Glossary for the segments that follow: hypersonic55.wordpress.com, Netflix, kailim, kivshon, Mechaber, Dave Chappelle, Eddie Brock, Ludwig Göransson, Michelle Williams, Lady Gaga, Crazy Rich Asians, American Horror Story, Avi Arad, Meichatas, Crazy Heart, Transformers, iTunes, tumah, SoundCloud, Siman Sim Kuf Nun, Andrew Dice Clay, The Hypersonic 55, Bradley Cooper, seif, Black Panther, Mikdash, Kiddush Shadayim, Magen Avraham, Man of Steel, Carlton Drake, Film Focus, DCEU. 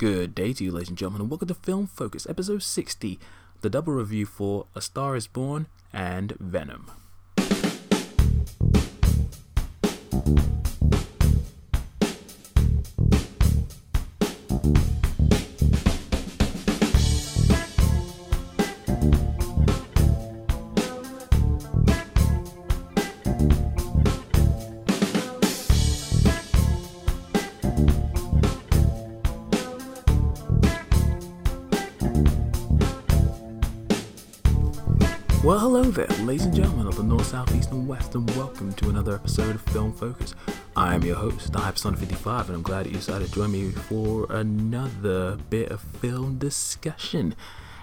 Good day to you, ladies and gentlemen, and welcome to Film Focus, episode 60, the double review for A Star Is Born and Venom. Well, hello there, ladies and gentlemen of the North, South, East, and West, and welcome to another episode of Film Focus. I am your host, The Hypersonic 55, and I'm glad that you decided to join me for another bit of film discussion.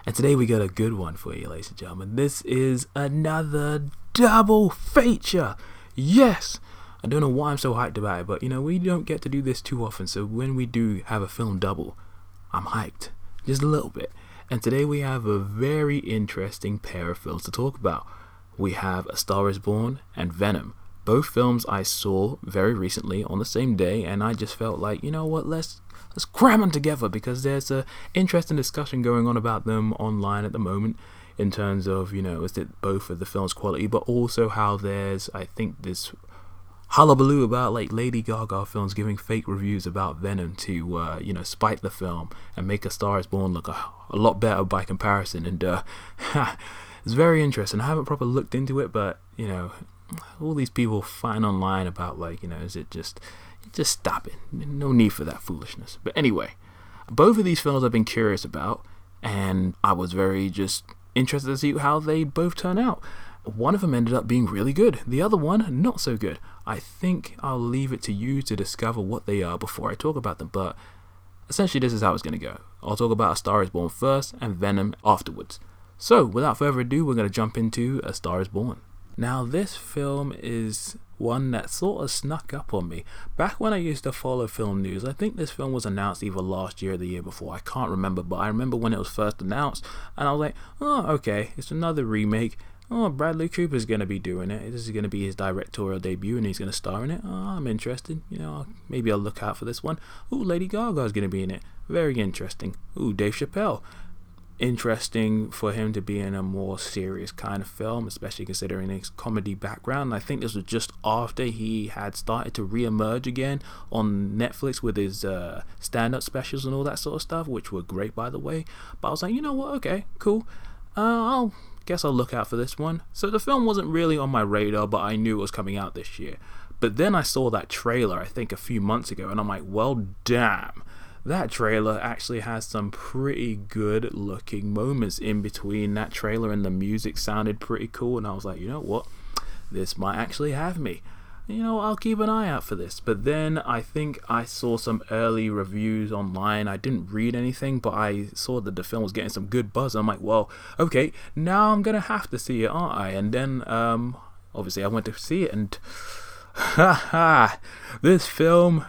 And today we got a good one for you, ladies and gentlemen. This is another double feature. Yes! I don't know why I'm so hyped about it, but you know, we don't get to do this too often, so when we do have a film double, I'm hyped. Just a little bit. And today we have a very interesting pair of films to talk about. We have A Star Is Born and Venom. Both films I saw very recently on the same day, and I just felt like, you know what, let's cram them together because there's an interesting discussion going on about them online at the moment in terms of, you know, is it both of the film's quality, but also how there's, I think, this hullabaloo about like Lady Gaga films giving fake reviews about Venom to spite the film and make A Star Is Born look a lot better by comparison, and it's very interesting. I haven't properly looked into it, but you know, all these people fighting online about like, you know, is it just stop it, no need for that foolishness. But anyway, both of these films I've been curious about, and I was very just interested to see how they both turn out. One of them ended up being really good, the other one not so good. I think I'll leave it to you to discover what they are before I talk about them, but essentially this is how it's going to go. I'll talk about A Star Is Born first and Venom afterwards. So without further ado, we're going to jump into A Star Is Born. Now this film is one that sort of snuck up on me. Back when I used to follow film news, I think this film was announced either last year or the year before, I can't remember, but I remember when it was first announced and I was like, oh okay, it's another remake. Oh, Bradley Cooper's going to be doing it. This is going to be his directorial debut and he's going to star in it. Oh, I'm interested. You know, maybe I'll look out for this one. Ooh, Lady Gaga's going to be in it. Very interesting. Ooh, Dave Chappelle. Interesting for him to be in a more serious kind of film, especially considering his comedy background. And I think this was just after he had started to reemerge again on Netflix with his stand-up specials and all that sort of stuff, which were great, by the way. But I was like, you know what? Okay, cool. Guess I'll look out for this one. So the film wasn't really on my radar, but I knew it was coming out this year. But then I saw that trailer, I think a few months ago, and I'm like, well damn, that trailer actually has some pretty good looking moments in between. That trailer and the music sounded pretty cool, and I was like, you know what, this might actually have me. You know, I'll keep an eye out for this. But then I think I saw some early reviews online. I didn't read anything, but I saw that the film was getting some good buzz. I'm like, well, okay, now I'm going to have to see it, aren't I? And then, obviously, I went to see it, and this film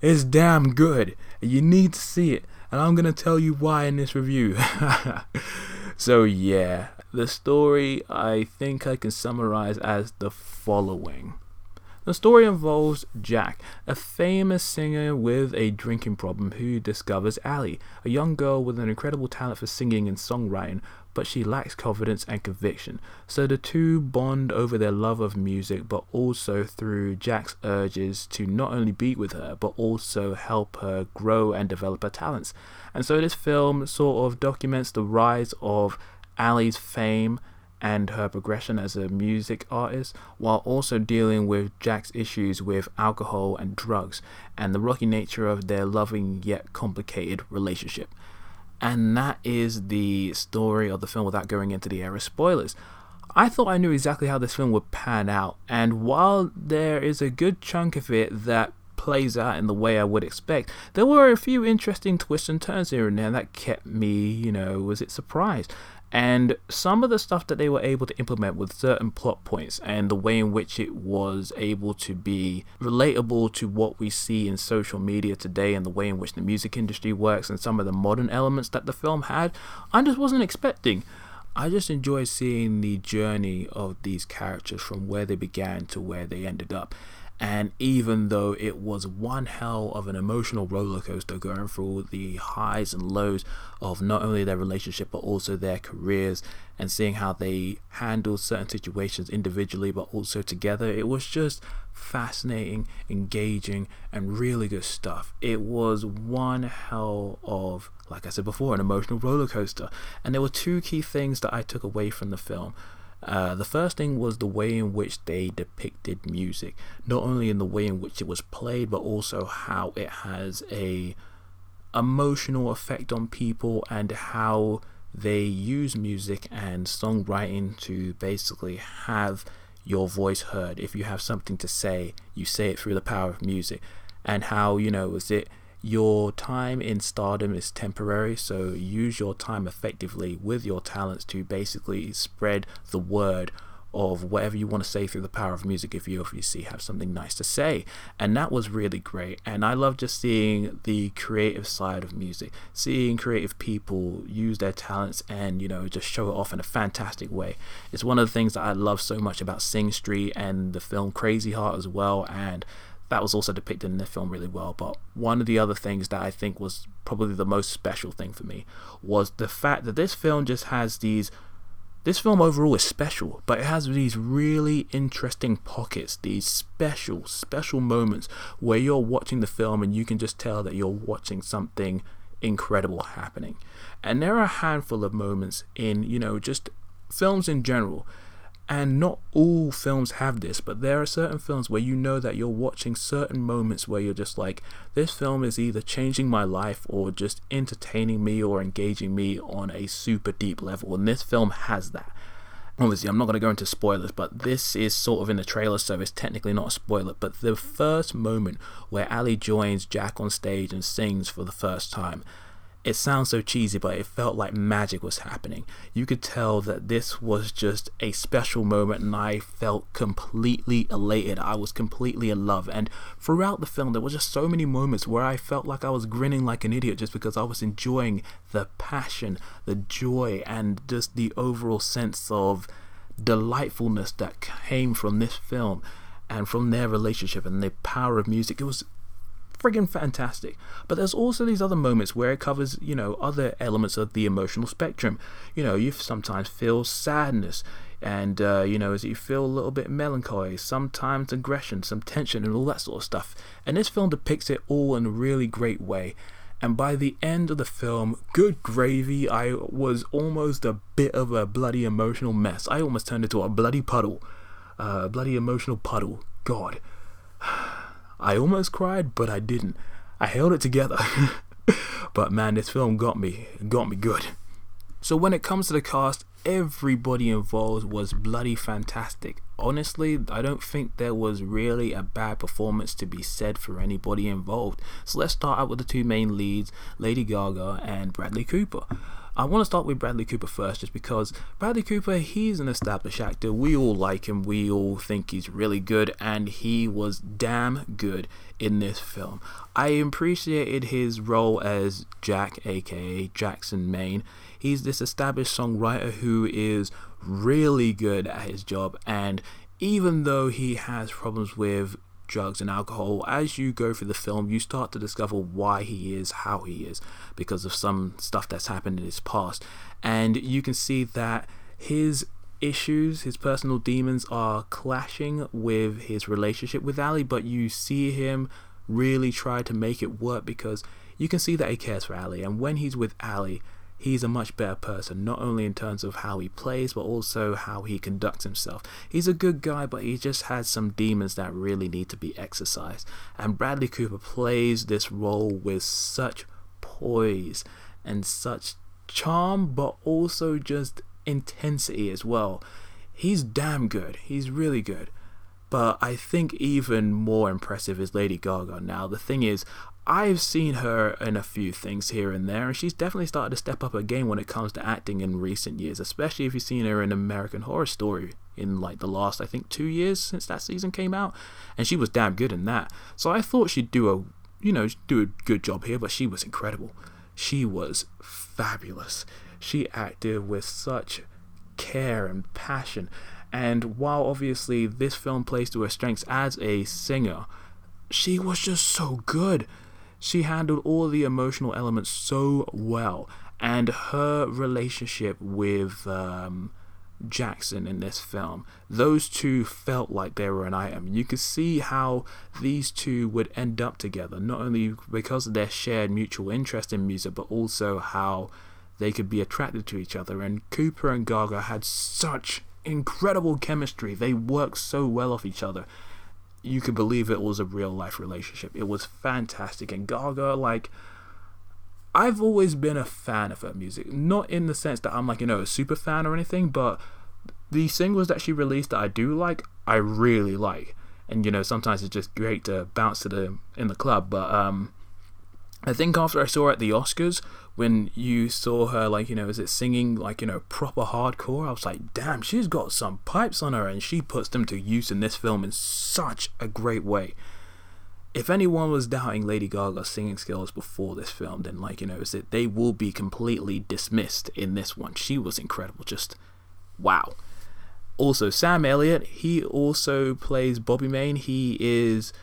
is damn good. You need to see it, and I'm going to tell you why in this review. So, yeah, the story I think I can summarize as the following. The story involves Jack, a famous singer with a drinking problem, who discovers Allie, a young girl with an incredible talent for singing and songwriting, but she lacks confidence and conviction. So the two bond over their love of music, but also through Jack's urges to not only be with her, but also help her grow and develop her talents. And so this film sort of documents the rise of Allie's fame and her progression as a music artist, while also dealing with Jack's issues with alcohol and drugs, and the rocky nature of their loving yet complicated relationship. And that is the story of the film without going into the era of spoilers. I thought I knew exactly how this film would pan out, and while there is a good chunk of it that plays out in the way I would expect, there were a few interesting twists and turns here and there that kept me, you know, surprised. And some of the stuff that they were able to implement with certain plot points and the way in which it was able to be relatable to what we see in social media today and the way in which the music industry works and some of the modern elements that the film had, I just wasn't expecting. I just enjoy seeing the journey of these characters from where they began to where they ended up. And even though it was one hell of an emotional roller coaster, going through the highs and lows of not only their relationship but also their careers, and seeing how they handled certain situations individually but also together, it was just fascinating, engaging, and really good stuff. It was one hell of, like I said before, an emotional roller coaster. And there were two key things that I took away from the film. The first thing was the way in which they depicted music, not only in the way in which it was played, but also how it has a emotional effect on people, and how they use music and songwriting to basically have your voice heard. If you have something to say, you say it through the power of music. And how, you know, is it your time in stardom is temporary, so use your time effectively with your talents to basically spread the word of whatever you want to say through the power of music, if you obviously have something nice to say. And that was really great, and I love just seeing the creative side of music, seeing creative people use their talents and, you know, just show it off in a fantastic way. It's one of the things that I love so much about Sing Street and the film Crazy Heart as well, and that was also depicted in the film really well. But one of the other things that I think was probably the most special thing for me was the fact that this film just has these, this film overall is special, but it has these really interesting pockets, these special moments where you're watching the film and you can just tell that you're watching something incredible happening. And there are a handful of moments in, you know, just films in general. And not all films have this, but there are certain films where you know that you're watching certain moments where you're just like, this film is either changing my life or just entertaining me or engaging me on a super deep level, and this film has that. Obviously, I'm not going to go into spoilers, but this is sort of in the trailer, so it's technically not a spoiler, but the first moment where Ali joins Jack on stage and sings for the first time, it sounds so cheesy, but it felt like magic was happening. You could tell that this was just a special moment, and I felt completely elated. I was completely in love. And throughout the film, there were just so many moments where I felt like I was grinning like an idiot just because I was enjoying the passion, the joy, and just the overall sense of delightfulness that came from this film and from their relationship and the power of music. It was friggin' fantastic. But there's also these other moments where it covers, you know, other elements of the emotional spectrum. You know, you sometimes feel sadness, and you know, as you feel a little bit melancholy, sometimes aggression, some tension, and all that sort of stuff. And this film depicts it all in a really great way. And by the end of the film, good gravy, I was almost a bit of a bloody emotional mess. I almost turned into a bloody puddle, bloody emotional puddle. God. I almost cried, but I didn't. I held it together. But man, this film got me good. So when it comes to the cast, everybody involved was bloody fantastic. Honestly, I don't think there was really a bad performance to be said for anybody involved. So let's start out with the two main leads, Lady Gaga and Bradley Cooper. I want to start with Bradley Cooper first, just because Bradley Cooper, he's an established actor. We all like him, we all think he's really good, and he was damn good in this film. I appreciated his role as Jack, aka Jackson Maine. He's this established songwriter who is really good at his job, and even though he has problems with drugs and alcohol, as you go through the film you start to discover why he is how he is, because of some stuff that's happened in his past. And you can see that his issues, his personal demons, are clashing with his relationship with Ali, but you see him really try to make it work, because you can see that he cares for Ali, and when he's with Ali, he's a much better person, not only in terms of how he plays, but also how he conducts himself. He's a good guy, but he just has some demons that really need to be exercised. And Bradley Cooper plays this role with such poise and such charm, but also just intensity as well. He's damn good. He's really good. But I think even more impressive is Lady Gaga. Now, the thing is, I've seen her in a few things here and there, and she's definitely started to step up her game when it comes to acting in recent years, especially if you've seen her in American Horror Story in like the last, I think, 2 years since that season came out, and she was damn good in that. So I thought she'd do a good job here, but she was incredible. She was fabulous. She acted with such care and passion, And while obviously this film plays to her strengths as a singer, she was just so good. She handled all the emotional elements so well. And her relationship with Jackson in this film, those two felt like they were an item. You could see how these two would end up together, not only because of their shared mutual interest in music, but also how they could be attracted to each other. And Cooper and Gaga had such incredible chemistry. They worked so well off each other. You could believe it was a real life relationship. It was fantastic. And Gaga, like, I've always been a fan of her music, not in the sense that I'm like, you know, a super fan or anything, but the singles that she released that I do like, I really like. And, you know, sometimes it's just great to bounce to the in the club. But I think after I saw her at the Oscars, when you saw her, like, you know, is it singing, like, you know, proper hardcore, I was like, damn, she's got some pipes on her, and she puts them to use in this film in such a great way. If anyone was doubting Lady Gaga's singing skills before this film, then, like, you know, is it they will be completely dismissed in this one. She was incredible. Just wow. Also, Sam Elliott, he also plays Bobby Maine. He is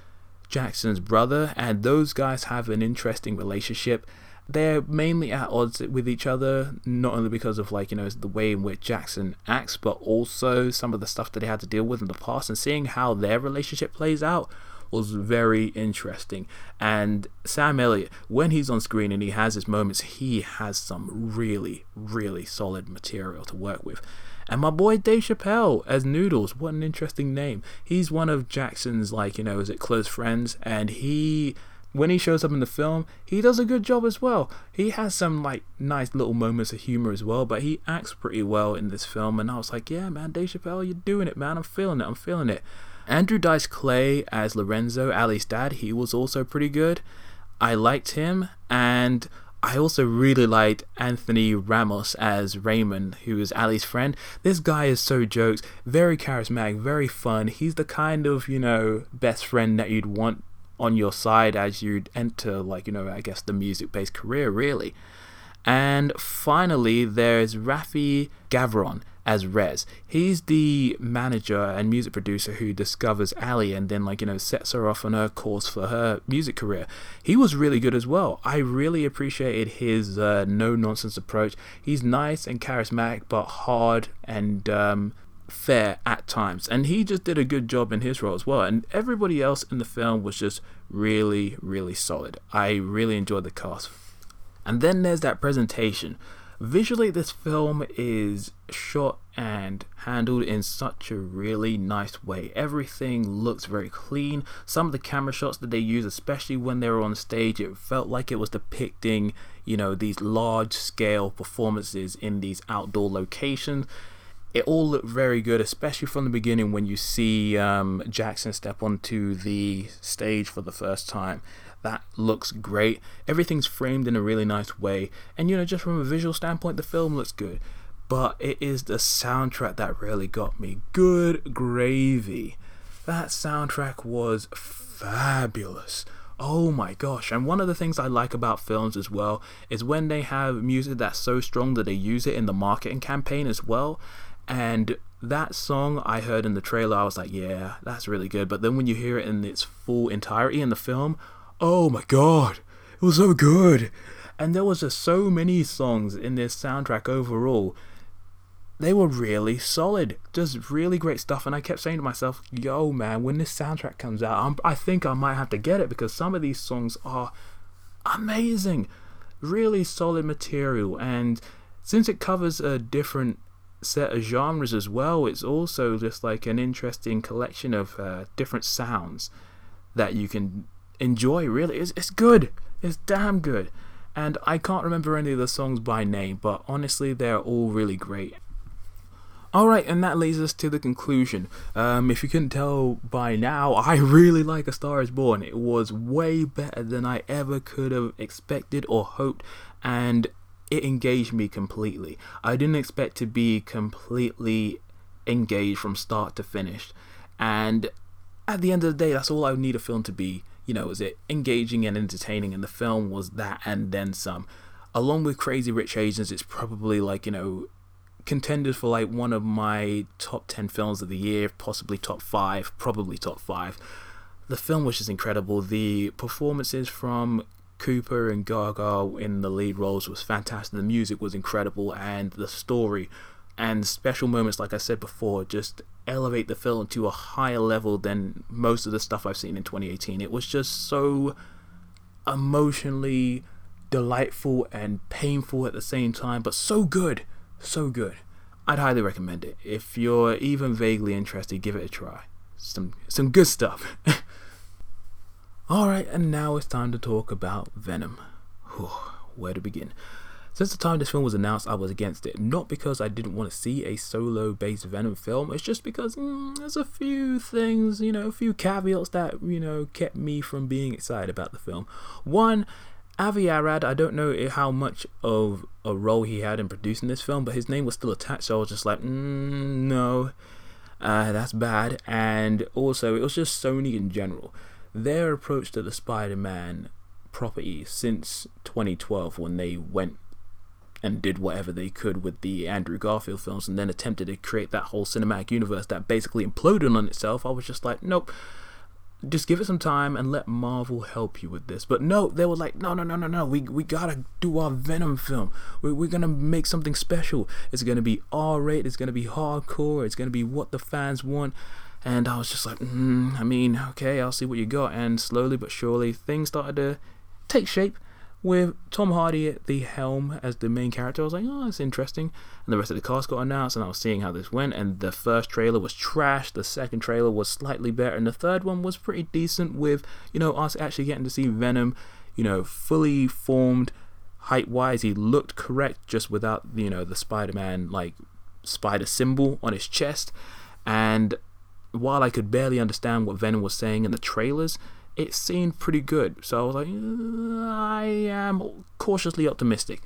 Jackson's brother, and those guys have an interesting relationship. They're mainly at odds with each other, not only because of, like, you know, the way in which Jackson acts, but also some of the stuff that they had to deal with in the past, and seeing how their relationship plays out was very interesting. And Sam Elliott, when he's on screen and he has his moments, he has some really, really solid material to work with. And my boy Dave Chappelle as Noodles, what an interesting name. He's one of Jackson's, like, you know, is it close friends, and he, when he shows up in the film, he does a good job as well. He has some, like, nice little moments of humor as well, but he acts pretty well in this film. And I was like, yeah, man, Dave Chappelle, you're doing it, man. I'm feeling it. Andrew Dice Clay as Lorenzo, Ali's dad, he was also pretty good. I liked him, and I also really liked Anthony Ramos as Raymond, who is Ali's friend. This guy is so jokes, very charismatic, very fun. He's the kind of, you know, best friend that you'd want on your side as you'd enter, like, you know, I guess the music-based career, really. And finally, there's Rafi Gavron as Rez. He's the manager and music producer who discovers Ali and then, like, you know, sets her off on her course for her music career. He was really good as well. I really appreciated his no-nonsense approach. He's nice and charismatic, but hard and fair at times, and he just did a good job in his role as well. And everybody else in the film was just really, really solid. I really enjoyed the cast. And then there's that presentation. Visually, this film is shot and handled in such a really nice way. Everything looks very clean. Some of the camera shots that they use, especially when they were on stage, it felt like it was depicting, you know, these large scale performances in these outdoor locations. It all looked very good, especially from the beginning when you see Jackson step onto the stage for the first time. That looks great. Everything's framed in a really nice way. And, you know, just from a visual standpoint, the film looks good. But it is the soundtrack that really got me. Good gravy. That soundtrack was fabulous. Oh my gosh. And one of the things I like about films as well is when they have music that's so strong that they use it in the marketing campaign as well. And that song I heard in the trailer, I was like, yeah, that's really good. But then when you hear it in its full entirety in the film, oh my god, it was so good. And there was just so many songs in this soundtrack overall. They were really solid, just really great stuff. And I kept saying to myself, yo man, when this soundtrack comes out, I think I might have to get it, because some of these songs are amazing. Really solid material. And since it covers a different set of genres as well, it's also just like an interesting collection of different sounds that you can enjoy, really. It's good. It's damn good. And I can't remember any of the songs by name, but honestly, they're all really great. Alright, and that leads us to the conclusion. If you couldn't tell by now, I really like A Star Is Born. It was way better than I ever could have expected or hoped, and it engaged me completely. I didn't expect to be completely engaged from start to finish. And at the end of the day, that's all I need a film to be. You know, is it engaging and entertaining? And the film was that and then some. Along with Crazy Rich Asians, it's probably, like, you know, contended for like one of my top 10 films of the year, probably top five. The film was just incredible. The performances from Cooper and Gaga in the lead roles was fantastic. The music was incredible, and the story and special moments, like I said before, just elevate the film to a higher level than most of the stuff I've seen in 2018. It was just so emotionally delightful and painful at the same time, but so good. I'd highly recommend it. If you're even vaguely interested, give it a try. Some good stuff. Alright, and now it's time to talk about Venom. Whew, where to begin? Since the time this film was announced, I was against it. Not because I didn't want to see a solo-based Venom film, it's just because there's a few things, a few caveats that, kept me from being excited about the film. One, Avi Arad, I don't know how much of a role he had in producing this film, but his name was still attached, so I was just like, no, that's bad. And also, it was just Sony in general. Their approach to the Spider-Man property since 2012, when they went and did whatever they could with the Andrew Garfield films and then attempted to create that whole cinematic universe that basically imploded on itself, I was just like, nope, just give it some time and let Marvel help you with this. But no, they were like, no, we gotta do our Venom film. We're gonna make something special. It's gonna be R-rated, it's gonna be hardcore, it's gonna be what the fans want. And I was just like, okay, I'll see what you got. And slowly but surely, things started to take shape. With Tom Hardy at the helm as the main character, I was like, oh, that's interesting. And the rest of the cast got announced, and I was seeing how this went. And the first trailer was trash. The second trailer was slightly better. And the third one was pretty decent with, us actually getting to see Venom, fully formed, height-wise. He looked correct, just without, the Spider-Man, spider symbol on his chest. And while I could barely understand what Venom was saying in the trailers, it seemed pretty good. So I was like, I am cautiously optimistic.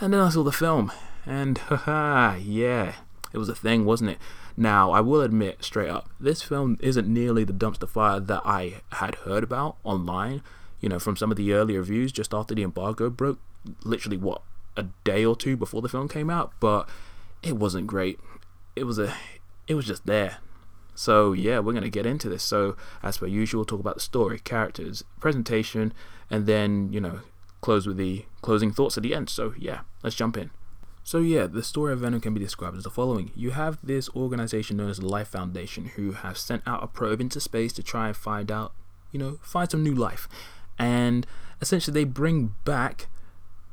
And then I saw the film, and yeah, it was a thing, wasn't it? Now, I will admit straight up, this film isn't nearly the dumpster fire that I had heard about online, from some of the early reviews just after the embargo broke, literally, a day or two before the film came out, but it wasn't great. It was just there. So yeah, we're going to get into this. So as per usual, talk about the story, characters, presentation, and then, close with the closing thoughts at the end. So yeah, let's jump in. So yeah, the story of Venom can be described as the following. You have this organization known as the Life Foundation, who have sent out a probe into space to try and find some new life. And essentially they bring back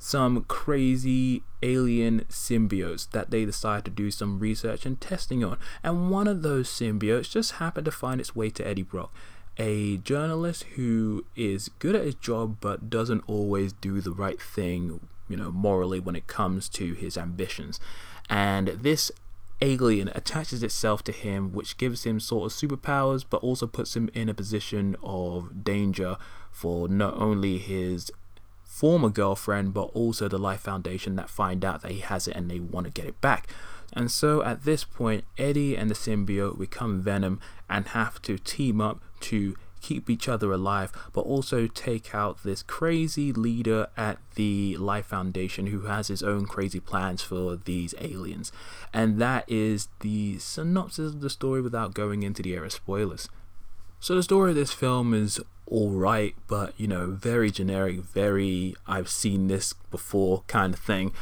some crazy alien symbiotes that they decide to do some research and testing on. And one of those symbiotes just happened to find its way to Eddie Brock, a journalist who is good at his job but doesn't always do the right thing, morally, when it comes to his ambitions. And this alien attaches itself to him, which gives him sort of superpowers but also puts him in a position of danger for not only his former girlfriend but also the Life Foundation, that find out that he has it and they want to get it back. And so at this point, Eddie and the symbiote become Venom and have to team up to keep each other alive but also take out this crazy leader at the Life Foundation who has his own crazy plans for these aliens. And that is the synopsis of the story without going into the area of spoilers. So the story of this film is alright, but very generic, very I've seen this before kind of thing.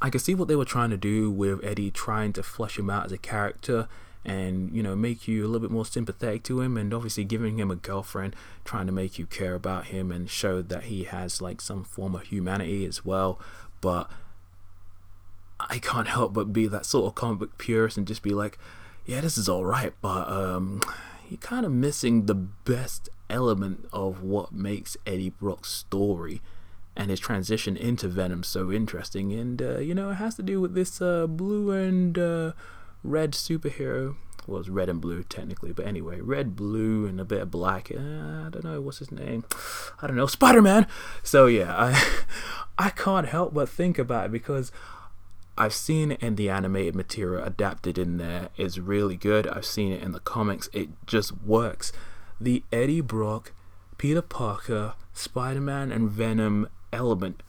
I could see what they were trying to do with Eddie, trying to flesh him out as a character and make you a little bit more sympathetic to him, and obviously giving him a girlfriend, trying to make you care about him and show that he has some form of humanity as well. But I can't help but be that sort of comic book purist and just be like, yeah, this is alright, but you're kind of missing the best element of what makes Eddie Brock's story and his transition into Venom so interesting. And it has to do with this blue and red superhero. Well, it's red and blue technically, but anyway, red, blue, and a bit of black. I don't know what's his name. I don't know, Spider-Man. So yeah, I can't help but think about it, because I've seen it in the animated material adapted in there. It's really good. I've seen it in the comics. It just works. The Eddie Brock, Peter Parker, Spider-Man, and Venom element,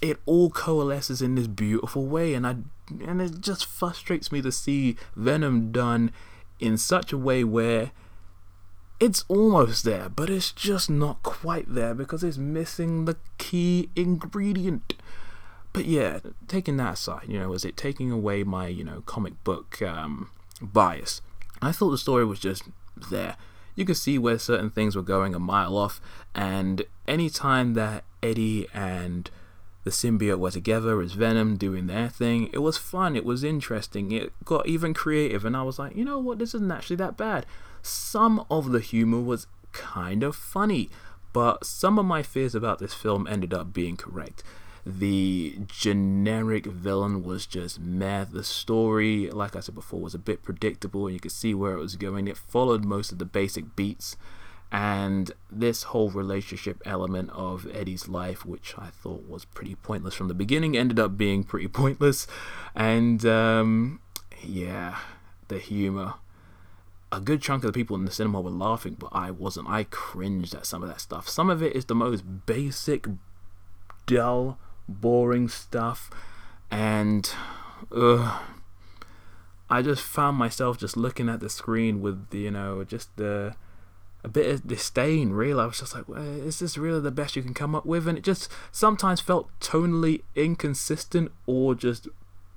it all coalesces in this beautiful way. And I and it just frustrates me to see Venom done in such a way where it's almost there, but it's just not quite there because it's missing the key ingredient. But yeah, taking that aside, was it taking away my, comic book bias? I thought the story was just there. You could see where certain things were going a mile off, and any time that Eddie and the symbiote were together as Venom doing their thing, it was fun, it was interesting, it got even creative, and I was like, this isn't actually that bad. Some of the humor was kind of funny, but some of my fears about this film ended up being correct. The generic villain was just meh. The story, like I said before, was a bit predictable, and you could see where it was going. It followed most of the basic beats, and this whole relationship element of Eddie's life, which I thought was pretty pointless from the beginning, ended up being pretty pointless. And the humor. A good chunk of the people in the cinema were laughing, but I wasn't. I cringed at some of that stuff. Some of it is the most basic, dull, boring stuff, and I just found myself just looking at the screen with a bit of disdain, really. I was just like, well, is this really the best you can come up with? And it just sometimes felt tonally inconsistent or just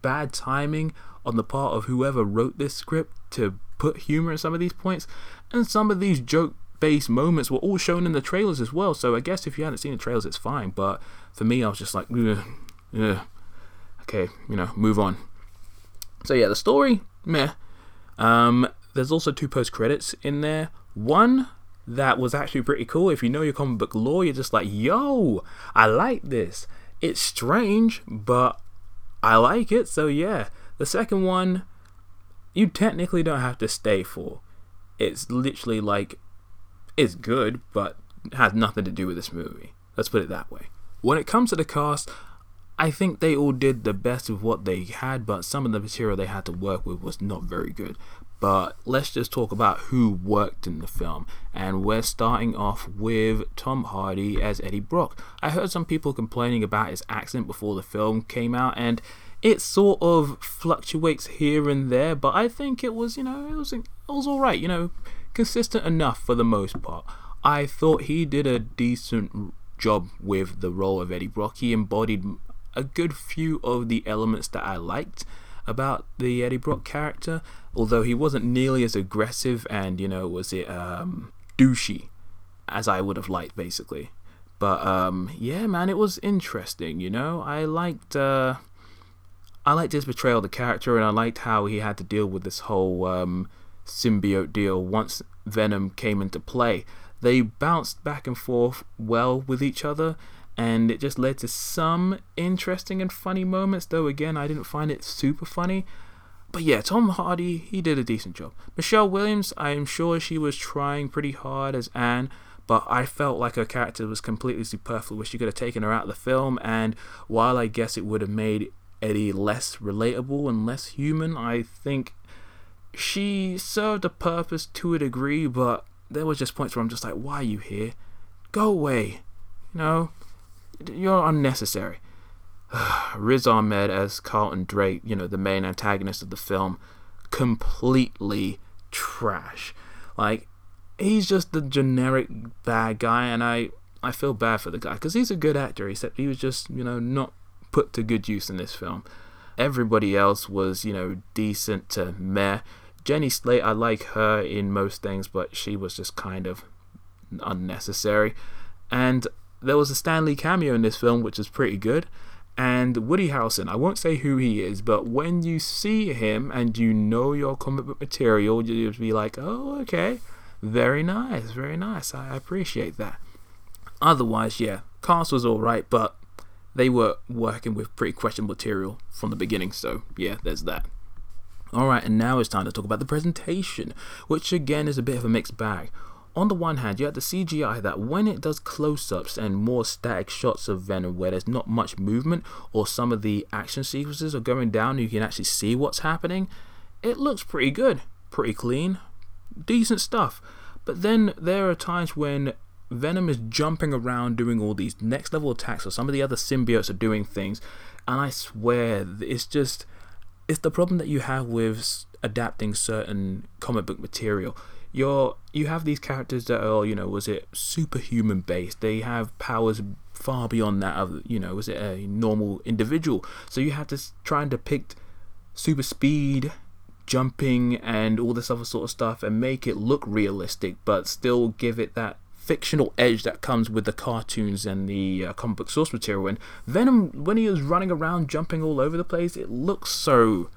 bad timing on the part of whoever wrote this script to put humor in some of these points. And some of these joke-based moments were all shown in the trailers as well, so I guess if you hadn't seen the trailers, it's fine. But for me, I was just like, okay, move on. So yeah, the story, meh. There's also 2 post-credits in there. One that was actually pretty cool. If you know your comic book lore, you're just like, yo, I like this. It's strange, but I like it, so yeah. The second one, you technically don't have to stay for. It's literally like, it's good, but it has nothing to do with this movie. Let's put it that way. When it comes to the cast, I think they all did the best of what they had, but some of the material they had to work with was not very good. But let's just talk about who worked in the film, and we're starting off with Tom Hardy as Eddie Brock. I heard some people complaining about his accent before the film came out, and it sort of fluctuates here and there, but I think it was, it was alright, consistent enough for the most part. I thought he did a decent job with the role of Eddie Brock. He embodied a good few of the elements that I liked about the Eddie Brock character, although he wasn't nearly as aggressive and, douchey as I would have liked, basically. But, it was interesting, I liked, his portrayal of the character, and I liked how he had to deal with this whole symbiote deal once Venom came into play. They bounced back and forth well with each other, and it just led to some interesting and funny moments, though again, I didn't find it super funny. But yeah, Tom Hardy, he did a decent job. Michelle Williams, I am sure she was trying pretty hard as Anne, but I felt like her character was completely superfluous. You could have taken her out of the film, and while I guess it would have made Eddie less relatable and less human, I think she served a purpose to a degree, but there was just points where I'm just like, why are you here? Go away. You're unnecessary. Riz Ahmed as Carlton Drake, the main antagonist of the film, completely trash. Like, he's just the generic bad guy, and I feel bad for the guy, because he's a good actor, except he was just, not put to good use in this film. Everybody else was, decent to meh. Jenny Slate, I like her in most things, but she was just kind of unnecessary. And there was a Stan Lee cameo in this film, which is pretty good. And Woody Harrelson, I won't say who he is, but when you see him and you know your comic book material, you'll be like, oh, okay, very nice, I appreciate that. Otherwise, yeah, cast was alright, but they were working with pretty questionable material from the beginning, so yeah, there's that. Alright, and now it's time to talk about the presentation, which again is a bit of a mixed bag. On the one hand, you have the CGI that when it does close-ups and more static shots of Venom where there's not much movement, or some of the action sequences are going down and you can actually see what's happening, it looks pretty good, pretty clean, decent stuff. But then there are times when Venom is jumping around doing all these next level attacks, or some of the other symbiotes are doing things, and I swear it's just it's the problem that you have with adapting certain comic book material. You have these characters that are, was it superhuman based? They have powers far beyond that of, was it a normal individual? So you have to try and depict super speed, jumping, and all this other sort of stuff and make it look realistic, but still give it that fictional edge that comes with the cartoons and the comic book source material. And Venom, when he was running around jumping all over the place, it looks so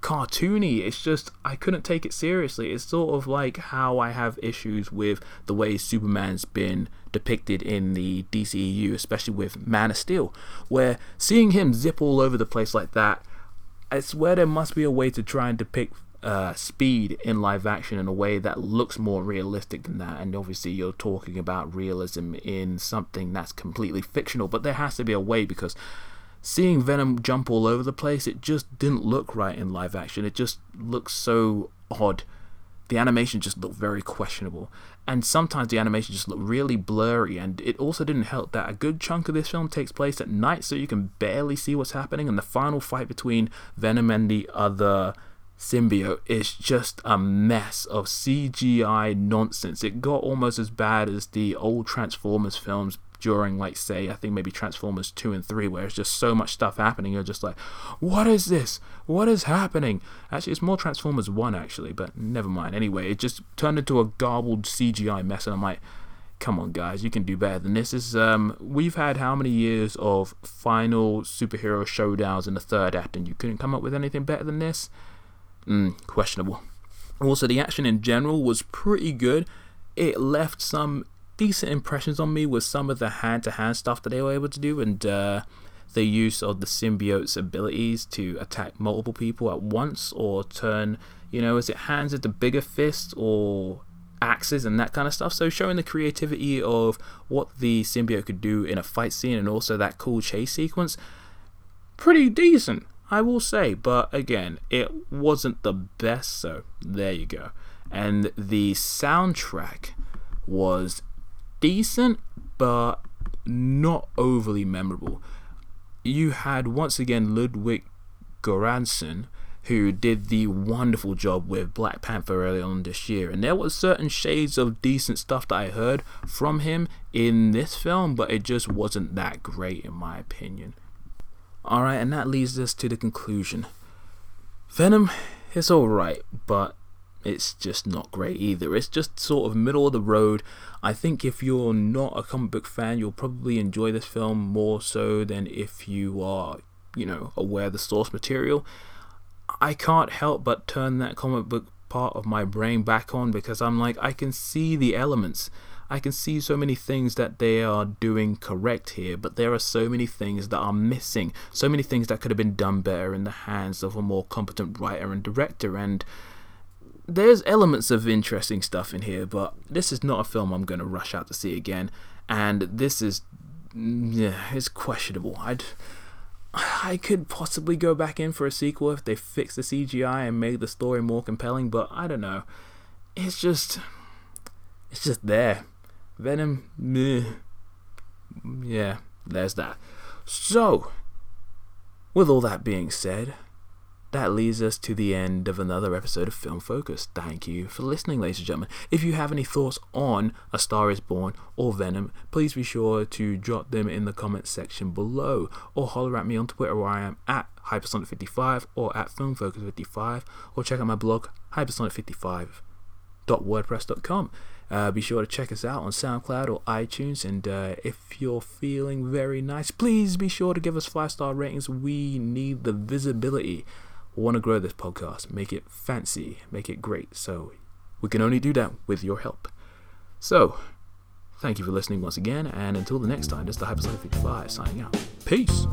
cartoony. It's just, I couldn't take it seriously. It's sort of like how I have issues with the way Superman's been depicted in the DCEU, especially with Man of Steel, where seeing him zip all over the place like that, I swear there must be a way to try and depict speed in live action in a way that looks more realistic than that. And obviously you're talking about realism in something that's completely fictional, but there has to be a way, because seeing Venom jump all over the place, it just didn't look right in live action. It just looks so odd. The animation just looked very questionable, and sometimes the animation just looked really blurry. And it also didn't help that a good chunk of this film takes place at night, so you can barely see what's happening. And the final fight between Venom and the other symbiote is just a mess of CGI nonsense. It got almost as bad as the old Transformers films during, like, say, I think maybe Transformers 2 and 3, where it's just so much stuff happening, you're just like, what is this? What is happening? Actually, it's more Transformers 1, actually, but never mind. Anyway, it just turned into a garbled CGI mess, and I'm like, come on, guys, you can do better than this. We've had how many years of final superhero showdowns in the third act, and you couldn't come up with anything better than this? Questionable. Also, the action in general was pretty good. It left some decent impressions on me with some of the hand-to-hand stuff that they were able to do, and the use of the symbiote's abilities to attack multiple people at once, or turn, is it hands into bigger fists or axes and that kind of stuff. So showing the creativity of what the symbiote could do in a fight scene, and also that cool chase sequence, pretty decent, I will say. But again, it wasn't the best, so there you go. And the soundtrack was decent, but not overly memorable. You had, once again, Ludwig Göransson, who did the wonderful job with Black Panther early on this year, and there was certain shades of decent stuff that I heard from him in this film, but it just wasn't that great in my opinion. Alright, and that leads us to the conclusion. Venom is alright, but it's just not great either. It's just sort of middle of the road. I think if you're not a comic book fan, you'll probably enjoy this film more so than if you are, aware of the source material. I can't help but turn that comic book part of my brain back on, because I'm like, I can see the elements. I can see so many things that they are doing correct here, but there are so many things that are missing, so many things that could have been done better in the hands of a more competent writer and director. And there's elements of interesting stuff in here, but this is not a film I'm going to rush out to see again, and this is, it's questionable. I could possibly go back in for a sequel if they fix the CGI and made the story more compelling, but I don't know. It's just there. Venom, yeah, there's that. So, with all that being said, that leads us to the end of another episode of Film Focus. Thank you for listening, ladies and gentlemen. If you have any thoughts on A Star Is Born or Venom, please be sure to drop them in the comments section below, or holler at me on Twitter, where I am at hypersonic55 or at filmfocus55, or check out my blog, hypersonic55.wordpress.com. Be sure to check us out on SoundCloud or iTunes, and if you're feeling very nice, please be sure to give us 5-star ratings. We need the visibility. Want to grow this podcast, make it fancy, make it great, so we can only do that with your help. So thank you for listening once again, and until the next time, this is the Hypersonic 55 signing out. Peace.